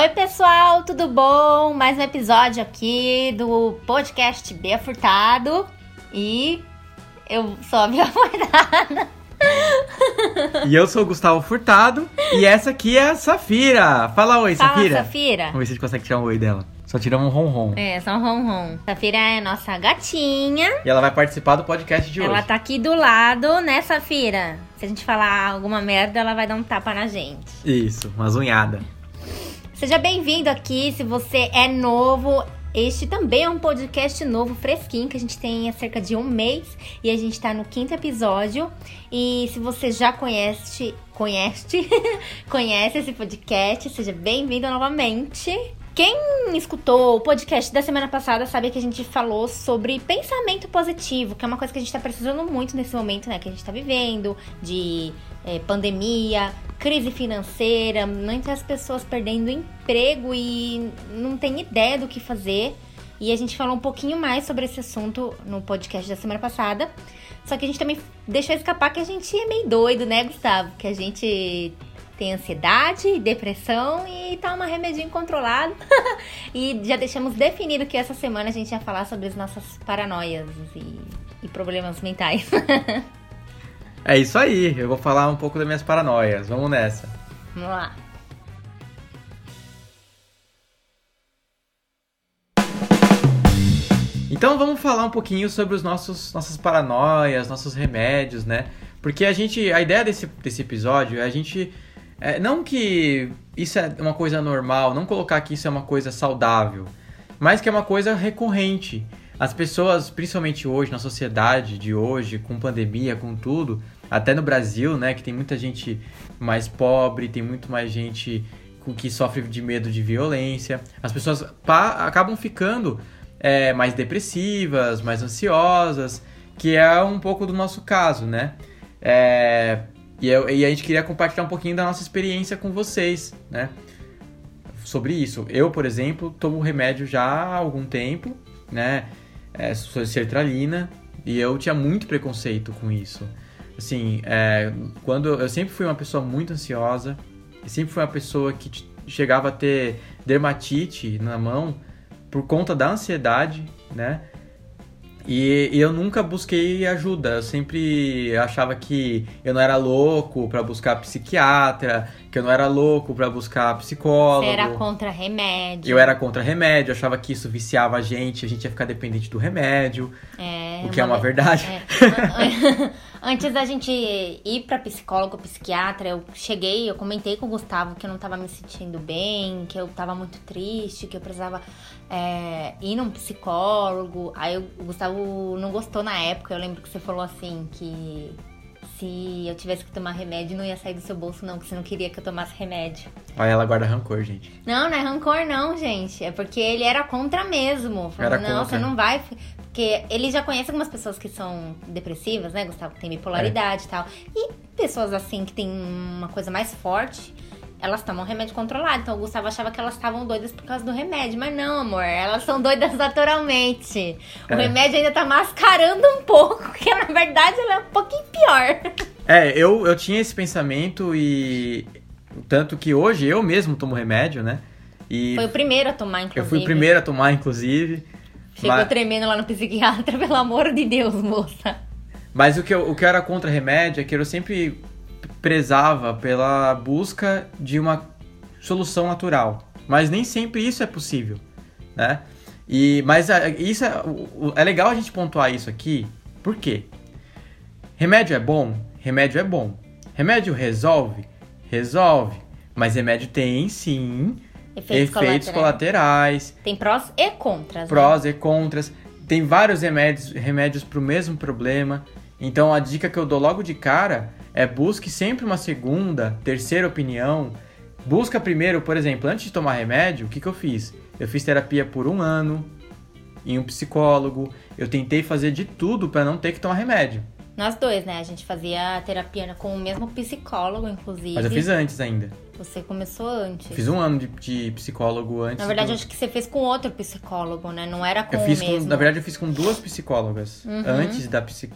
Oi pessoal, tudo bom? Mais um episódio aqui do podcast Bia Furtado e eu sou a Bia Furtado. E eu sou o Gustavo Furtado e essa aqui é a Safira. Fala oi, Safira. Fala, Safira. Vamos ver se a gente consegue tirar um oi dela. Só tiramos um ronron. É, só um ronron. Safira é nossa gatinha. E ela vai participar do podcast de hoje. Ela tá aqui do lado, né, Safira? Se a gente falar alguma merda, ela vai dar um tapa na gente. Isso, uma zunhada. Seja bem-vindo aqui, se você é novo. Este também é um podcast novo, fresquinho, que a gente tem há cerca de um mês. E a gente tá no 5º episódio. E se você já conhece esse podcast, seja bem-vindo novamente. Quem escutou o podcast da semana passada sabe que a gente falou sobre pensamento positivo, que é uma coisa que a gente tá precisando muito nesse momento, né? Que a gente tá vivendo, de pandemia, crise financeira, muitas pessoas perdendo emprego e não tem ideia do que fazer. E a gente falou um pouquinho mais sobre esse assunto no podcast da semana passada. Só que a gente também deixou escapar que a gente é meio doido, né, Gustavo? Que a gente tem ansiedade, depressão e toma remedinho controlado. E já deixamos definido que essa semana a gente ia falar sobre as nossas paranoias e problemas mentais. É isso aí, eu vou falar um pouco das minhas paranoias. Vamos nessa. Vamos lá. Então vamos falar um pouquinho sobre os nossas paranoias, nossos remédios, né? Porque a ideia desse episódio é a gente... não que isso é uma coisa normal, não colocar que isso é uma coisa saudável, mas que é uma coisa recorrente. As pessoas, principalmente hoje, na sociedade de hoje, com pandemia, com tudo, até no Brasil, né, que tem muita gente mais pobre, tem muito mais gente que sofre de medo de violência, as pessoas acabam ficando mais depressivas, mais ansiosas, que é um pouco do nosso caso, né? E a gente queria compartilhar um pouquinho da nossa experiência com vocês, né? Sobre isso. Eu, por exemplo, tomo remédio já há algum tempo, né? Sou sertralina e eu tinha muito preconceito com isso. Assim, eu sempre fui uma pessoa muito ansiosa, sempre fui uma pessoa que chegava a ter dermatite na mão por conta da ansiedade, né? E eu nunca busquei ajuda, eu sempre achava que eu não era louco pra buscar psiquiatra, que eu não era louco pra buscar psicólogo. Você era contra remédio. Eu era contra remédio, achava que isso viciava a gente ia ficar dependente do remédio, o que é uma verdade. Antes da gente ir pra psicólogo, psiquiatra, eu comentei com o Gustavo que eu não tava me sentindo bem, que eu tava muito triste, que eu precisava ir num psicólogo. Aí o Gustavo não gostou na época, eu lembro que você falou assim, que se eu tivesse que tomar remédio, não ia sair do seu bolso não, que você não queria que eu tomasse remédio. Olha, ela guarda rancor, gente. Não é rancor não, gente, é porque ele era contra mesmo, falando, não, contra. Você não vai... Porque ele já conhece algumas pessoas que são depressivas, né, Gustavo? Que tem bipolaridade e tal. E pessoas assim, que tem uma coisa mais forte, elas tomam remédio controlado. Então o Gustavo achava que elas estavam doidas por causa do remédio. Mas não, amor, elas são doidas naturalmente. O remédio ainda tá mascarando um pouco, que na verdade ela é um pouquinho pior. Eu tinha esse pensamento e... Tanto que hoje eu mesmo tomo remédio, né? E foi o primeiro a tomar, inclusive. Eu fui o primeiro a tomar, inclusive. Chegou tremendo lá no psiquiatra, pelo amor de Deus, moça. Mas o que eu era contra remédio é que eu sempre prezava pela busca de uma solução natural. Mas nem sempre isso é possível, né? Mas isso é legal a gente pontuar isso aqui. Por quê? Remédio é bom? Remédio é bom. Remédio resolve? Resolve. Mas remédio tem, sim... Efeitos colaterais. Tem prós e contras. Tem vários remédios para o mesmo problema. Então, a dica que eu dou logo de cara é busque sempre uma segunda, terceira opinião. Busca primeiro, por exemplo, antes de tomar remédio, o que eu fiz? Eu fiz terapia por um ano, em um psicólogo. Eu tentei fazer de tudo para não ter que tomar remédio. Nós dois, né? A gente fazia terapia com o mesmo psicólogo, inclusive. Mas eu fiz antes ainda. Você começou antes. Fiz um ano de psicólogo antes. Na verdade, acho que você fez com outro psicólogo, né? Não era com o mesmo. Na verdade, eu fiz com duas psicólogas. Uhum. Antes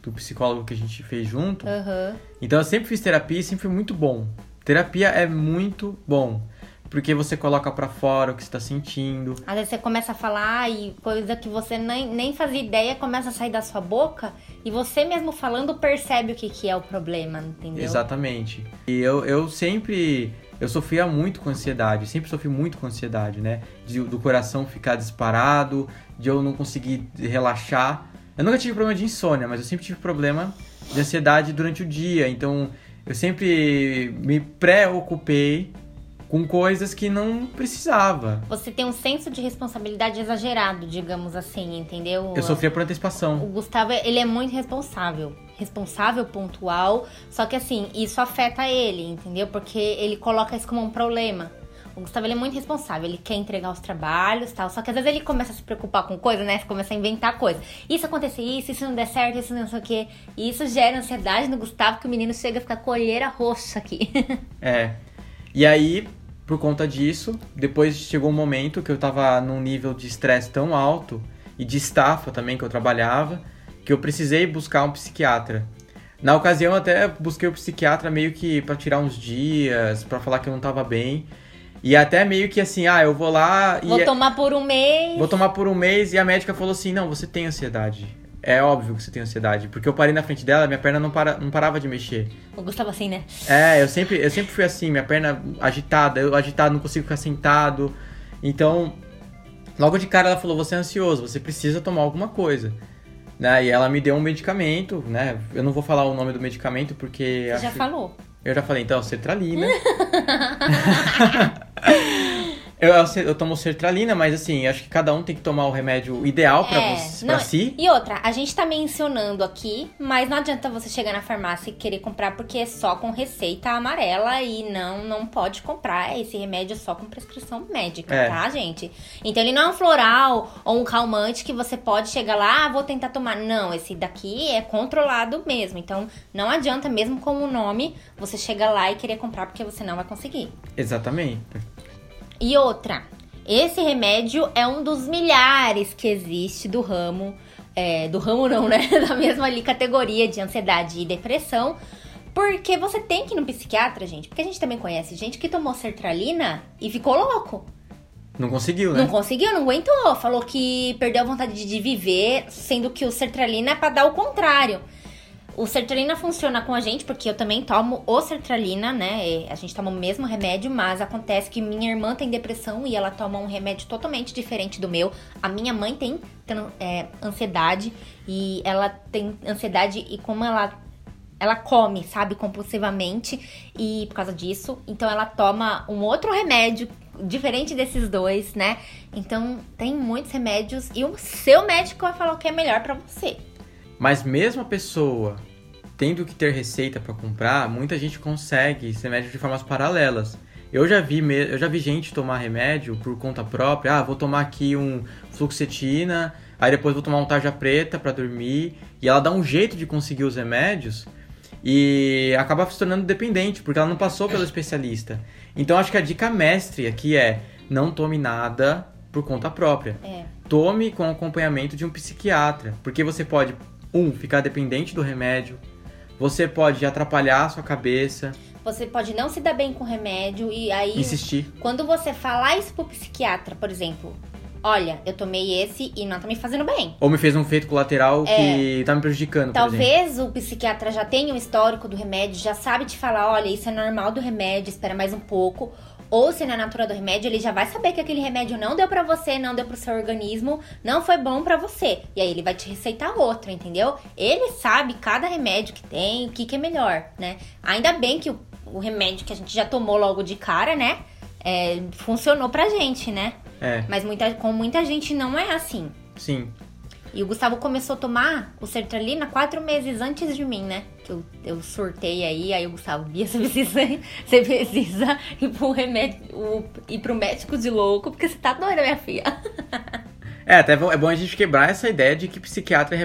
do psicólogo que a gente fez junto. Uhum. Então, eu sempre fiz terapia e sempre foi muito bom. Terapia é muito bom. Porque você coloca pra fora o que você tá sentindo. Às vezes você começa a falar e coisa que você nem fazia ideia começa a sair da sua boca. E você mesmo falando percebe o que é o problema, entendeu? Exatamente. E eu sempre... Eu sofria muito com ansiedade, sempre sofri muito com ansiedade, né? Do coração ficar disparado, de eu não conseguir relaxar. Eu nunca tive problema de insônia, mas eu sempre tive problema de ansiedade durante o dia. Então, eu sempre me preocupei com coisas que não precisava. Você tem um senso de responsabilidade exagerado, digamos assim, entendeu? Eu sofria por antecipação. O Gustavo, ele é muito responsável. Responsável, pontual, só que assim, isso afeta ele, entendeu? Porque ele coloca isso como um problema. O Gustavo, ele é muito responsável, ele quer entregar os trabalhos e tal, só que às vezes ele começa a se preocupar com coisa, né? Começa a inventar coisa. Isso acontecer, isso não der certo, isso não sei o quê. E isso gera ansiedade no Gustavo, que o menino chega a ficar com a olheira roxa aqui. É, e aí, por conta disso, depois chegou um momento que eu tava num nível de estresse tão alto, e de estafa também, que eu trabalhava, que eu precisei buscar um psiquiatra. Na ocasião, eu até busquei o psiquiatra meio que pra tirar uns dias, pra falar que eu não tava bem. E até meio que assim, eu vou lá... Vou tomar por um mês. Vou tomar por um mês e a médica falou assim, não, você tem ansiedade. É óbvio que você tem ansiedade. Porque eu parei na frente dela, minha perna não parava de mexer. O Gustavo assim, né? É, eu sempre fui assim, minha perna agitada. Eu agitado, não consigo ficar sentado. Então, logo de cara ela falou, você é ansioso, você precisa tomar alguma coisa. Né? E ela me deu um medicamento, né? Eu não vou falar o nome do medicamento porque... Você já falou? Eu já falei, então, sertralina. eu tomo sertralina, mas assim, acho que cada um tem que tomar o remédio ideal pra si. E outra, a gente tá mencionando aqui, mas não adianta você chegar na farmácia e querer comprar porque é só com receita amarela e não pode comprar esse remédio só com prescrição médica, tá, gente? Então ele não é um floral ou um calmante que você pode chegar lá, vou tentar tomar. Não, esse daqui é controlado mesmo. Então não adianta, mesmo com o nome, você chegar lá e querer comprar porque você não vai conseguir. Exatamente. E outra, esse remédio é um dos milhares que existe do ramo, do ramo não, né? Da mesma ali categoria de ansiedade e depressão, porque você tem que ir no psiquiatra, gente, porque a gente também conhece gente que tomou sertralina e ficou louco. Não conseguiu, né? Não conseguiu, não aguentou, falou que perdeu a vontade de viver, sendo que o sertralina é pra dar o contrário. O sertralina funciona com a gente, porque eu também tomo o sertralina, né? A gente toma o mesmo remédio, mas acontece que minha irmã tem depressão e ela toma um remédio totalmente diferente do meu. A minha mãe tem ansiedade e ela tem ansiedade e como ela come, sabe, compulsivamente e por causa disso. Então, ela toma um outro remédio diferente desses dois, né? Então, tem muitos remédios e o seu médico vai falar o que é melhor pra você. Mas mesmo a pessoa tendo que ter receita para comprar, muita gente consegue esse remédio de formas paralelas. Eu já vi gente tomar remédio por conta própria. Vou tomar aqui um Fluxetina, aí depois vou tomar um Tarja Preta para dormir. E ela dá um jeito de conseguir os remédios e acaba se tornando dependente, porque ela não passou pelo especialista. Então acho que a dica mestre aqui é não tome nada por conta própria. Tome com acompanhamento de um psiquiatra, porque você pode... ficar dependente do remédio. Você pode atrapalhar a sua cabeça. Você pode não se dar bem com o remédio e aí... Insistir. Quando você falar isso pro psiquiatra, por exemplo... Olha, eu tomei esse e não tá me fazendo bem. Ou me fez um efeito colateral que tá me prejudicando, talvez o psiquiatra já tenha um histórico do remédio, já sabe te falar, olha, isso é normal do remédio, espera mais um pouco. Ou se não é natural do remédio, ele já vai saber que aquele remédio não deu pra você, não deu pro seu organismo, não foi bom pra você. E aí ele vai te receitar outro, entendeu? Ele sabe cada remédio que tem, o que é melhor, né? Ainda bem que o remédio que a gente já tomou logo de cara, né? Funcionou pra gente, né? Mas com muita gente não é assim. Sim. E o Gustavo começou a tomar o sertralina 4 meses antes de mim, né? Que eu surtei aí o Gustavo, Bia, você precisa ir pro médico de louco, porque você tá doida, minha filha. Até é bom a gente quebrar essa ideia de que psiquiatra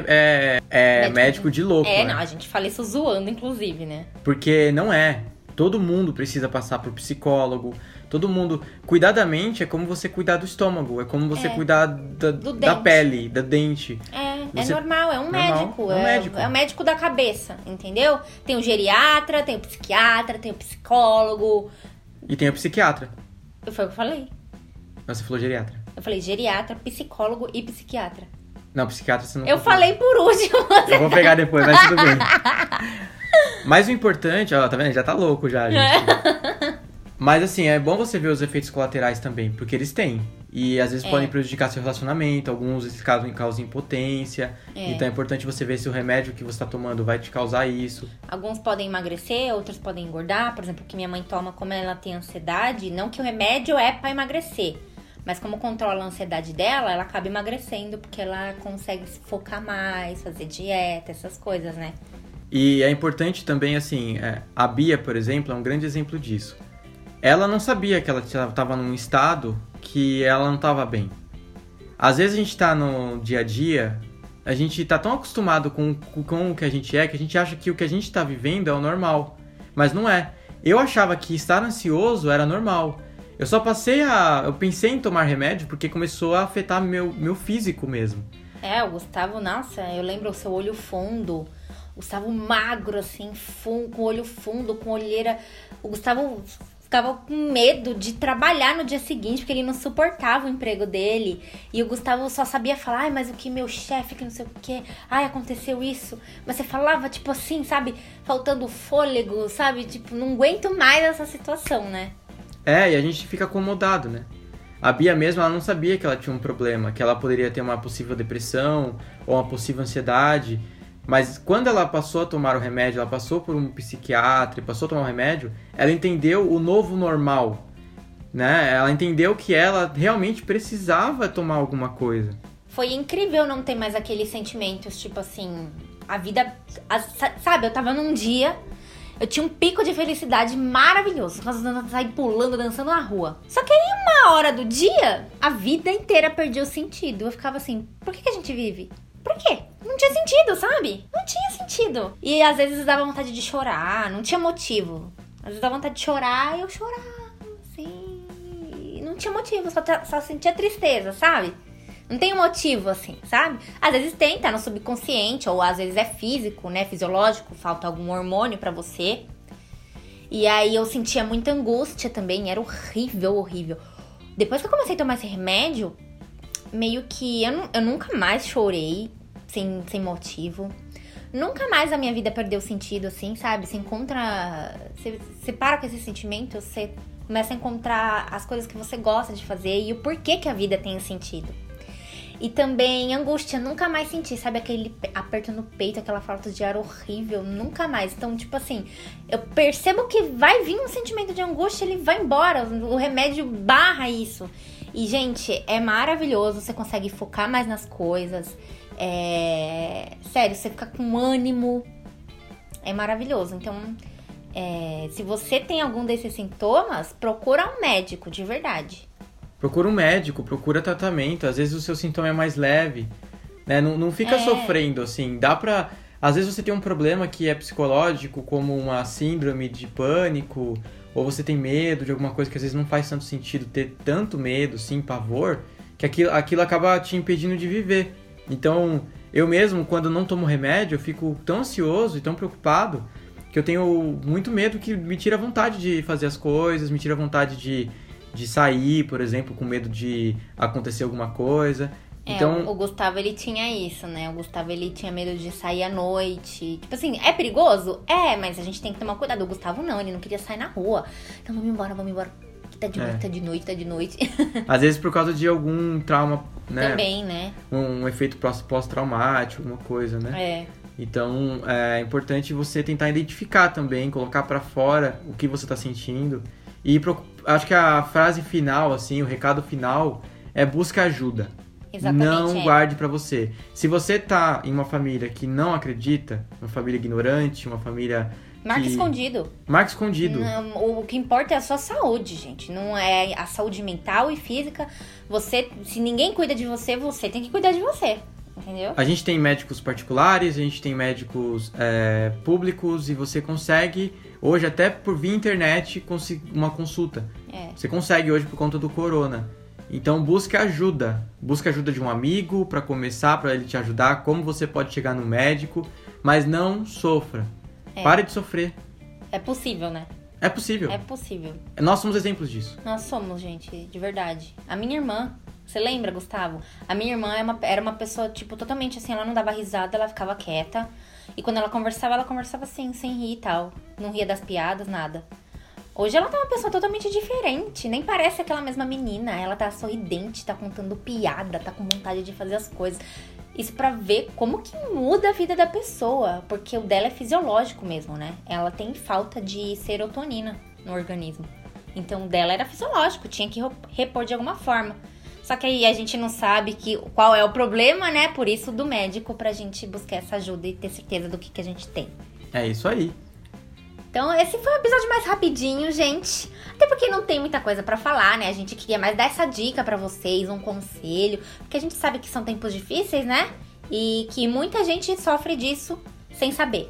é médico de louco, né? Não, a gente fala isso zoando, inclusive, né? Porque não é. Todo mundo precisa passar por psicólogo, todo mundo... Cuidar da mente é como você cuidar do estômago, é como você cuidar da pele, da dente. Normal, é um médico. É um médico da cabeça, entendeu? Tem o geriatra, tem o psiquiatra, tem o psicólogo... E tem o psiquiatra. Foi o que eu falei. Mas você falou geriatra. Eu falei geriatra, psicólogo e psiquiatra. Não, psiquiatra você não... Eu falei por último. Eu vou pegar depois, mas tudo bem. Mas o importante... Ó, tá vendo? Já tá louco já, gente. Mas assim, é bom você ver os efeitos colaterais também, porque eles têm. E às vezes podem prejudicar seu relacionamento, alguns causam impotência. É. Então é importante você ver se o remédio que você tá tomando vai te causar isso. Alguns podem emagrecer, outros podem engordar. Por exemplo, o que minha mãe toma, como ela tem ansiedade, não que o remédio é pra emagrecer. Mas como controla a ansiedade dela, ela acaba emagrecendo, porque ela consegue se focar mais, fazer dieta, essas coisas, né? E é importante também, assim, a Bia, por exemplo, é um grande exemplo disso. Ela não sabia que ela estava num estado que ela não estava bem. Às vezes a gente está no dia a dia, a gente está tão acostumado com o que a gente é, que a gente acha que o que a gente está vivendo é o normal. Mas não é. Eu achava que estar ansioso era normal. Eu só passei a... Eu pensei em tomar remédio porque começou a afetar meu físico mesmo. É, o Gustavo, nossa, eu lembro o seu olho fundo. O Gustavo magro, assim, com olho fundo, com olheira... O Gustavo ficava com medo de trabalhar no dia seguinte porque ele não suportava o emprego dele. E o Gustavo só sabia falar, ai, mas o que meu chefe, que não sei o quê. Ai, aconteceu isso. Mas você falava, tipo assim, sabe? Faltando fôlego, sabe? Tipo, não aguento mais essa situação, né? É, e a gente fica acomodado, né? A Bia mesmo, ela não sabia que ela tinha um problema, que ela poderia ter uma possível depressão ou uma possível ansiedade. Mas quando ela passou a tomar o remédio, ela passou por um psiquiatra e passou a tomar o remédio, ela entendeu o novo normal, né? Ela entendeu que ela realmente precisava tomar alguma coisa. Foi incrível não ter mais aqueles sentimentos, tipo assim... A vida... sabe, eu tava num dia... Eu tinha um pico de felicidade maravilhoso. Nós saímos pulando, dançando na rua. Só que aí, uma hora do dia, a vida inteira perdia o sentido. Eu ficava assim, por que a gente vive? Por quê? Não tinha sentido, sabe? Não tinha sentido. E às vezes dava vontade de chorar, não tinha motivo. Às vezes dava vontade de chorar e eu chorava, assim. Não tinha motivo, só sentia tristeza, sabe? Não tem um motivo, assim, sabe? Às vezes tem, tá no subconsciente, ou às vezes é físico, né? Fisiológico, falta algum hormônio pra você. E aí eu sentia muita angústia também, era horrível, horrível. Depois que eu comecei a tomar esse remédio, meio que eu nunca mais chorei sem motivo. Nunca mais a minha vida perdeu sentido, assim, sabe? Você encontra... Você para com esse sentimento, você começa a encontrar as coisas que você gosta de fazer e o porquê que a vida tem sentido. E também angústia, nunca mais senti, sabe? Aquele aperto no peito, aquela falta de ar horrível, nunca mais. Então, tipo assim, eu percebo que vai vir um sentimento de angústia, ele vai embora. O remédio barra isso. E, gente, é maravilhoso, você consegue focar mais nas coisas. Sério, você fica com ânimo. É maravilhoso. Então, se você tem algum desses sintomas, procura um médico, de verdade. Procura um médico, procura tratamento. Às vezes o seu sintoma é mais leve, né? Não fica sofrendo, assim. Dá pra... Às vezes você tem um problema que é psicológico, como uma síndrome de pânico, ou você tem medo de alguma coisa que às vezes não faz tanto sentido ter tanto medo, sim, pavor, que aquilo acaba te impedindo de viver. Então, eu mesmo, quando não tomo remédio, eu fico tão ansioso e tão preocupado que eu tenho muito medo, que me tira a vontade de fazer as coisas, me tira a vontade de sair, por exemplo, com medo de acontecer alguma coisa. Então, o Gustavo, ele tinha isso, né? O Gustavo, ele tinha medo de sair à noite. Tipo assim, é perigoso? É, mas a gente tem que tomar cuidado. O Gustavo não, ele não queria sair na rua. Então, vamos embora. Tá de noite. Às vezes por causa de algum trauma, né? Também, né? Um efeito pós-traumático, alguma coisa, né? É. Então, é importante você tentar identificar também, colocar pra fora o que você tá sentindo. E acho que a frase final, assim, o recado final é: busca ajuda. Exatamente. Não guarde pra você. Se você tá em uma família que não acredita, uma família ignorante, uma família... Marca escondido. Não, o que importa é a sua saúde, gente. Não é a saúde mental e física. Você, se ninguém cuida de você, você tem que cuidar de você. Entendeu? A gente tem médicos particulares, a gente tem médicos públicos, e você consegue, hoje até por via internet, uma consulta. É. Você consegue hoje por conta do corona. Então busque ajuda. Busque ajuda de um amigo para começar, para ele te ajudar, como você pode chegar no médico, mas não sofra. Pare de sofrer. É possível, né? É possível. É possível. Nós somos exemplos disso. Nós somos, gente, de verdade. A minha irmã, você lembra, Gustavo? A minha irmã era uma pessoa, tipo, totalmente assim, ela não dava risada, ela ficava quieta. E quando ela conversava assim, sem rir e tal. Não ria das piadas, nada. Hoje ela tá uma pessoa totalmente diferente, nem parece aquela mesma menina. Ela tá sorridente, tá contando piada, tá com vontade de fazer as coisas. Isso pra ver como que muda a vida da pessoa, porque o dela é fisiológico mesmo, né? Ela tem falta de serotonina no organismo. Então o dela era fisiológico, tinha que repor de alguma forma. Só que aí a gente não sabe qual é o problema, né? Por isso do médico, pra gente buscar essa ajuda e ter certeza do que a gente tem. É isso aí. Então, esse foi um episódio mais rapidinho, gente. Até porque não tem muita coisa pra falar, né? A gente queria mais dar essa dica pra vocês, um conselho. Porque a gente sabe que são tempos difíceis, né? E que muita gente sofre disso sem saber.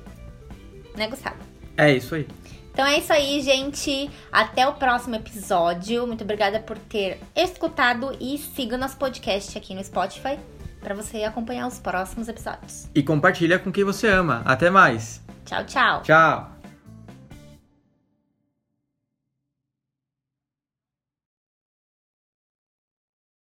Né, Gustavo? É isso aí. Então é isso aí, gente. Até o próximo episódio. Muito obrigada por ter escutado. E siga o nosso podcast aqui no Spotify pra você acompanhar os próximos episódios. E compartilha com quem você ama. Até mais. Tchau, tchau. Tchau.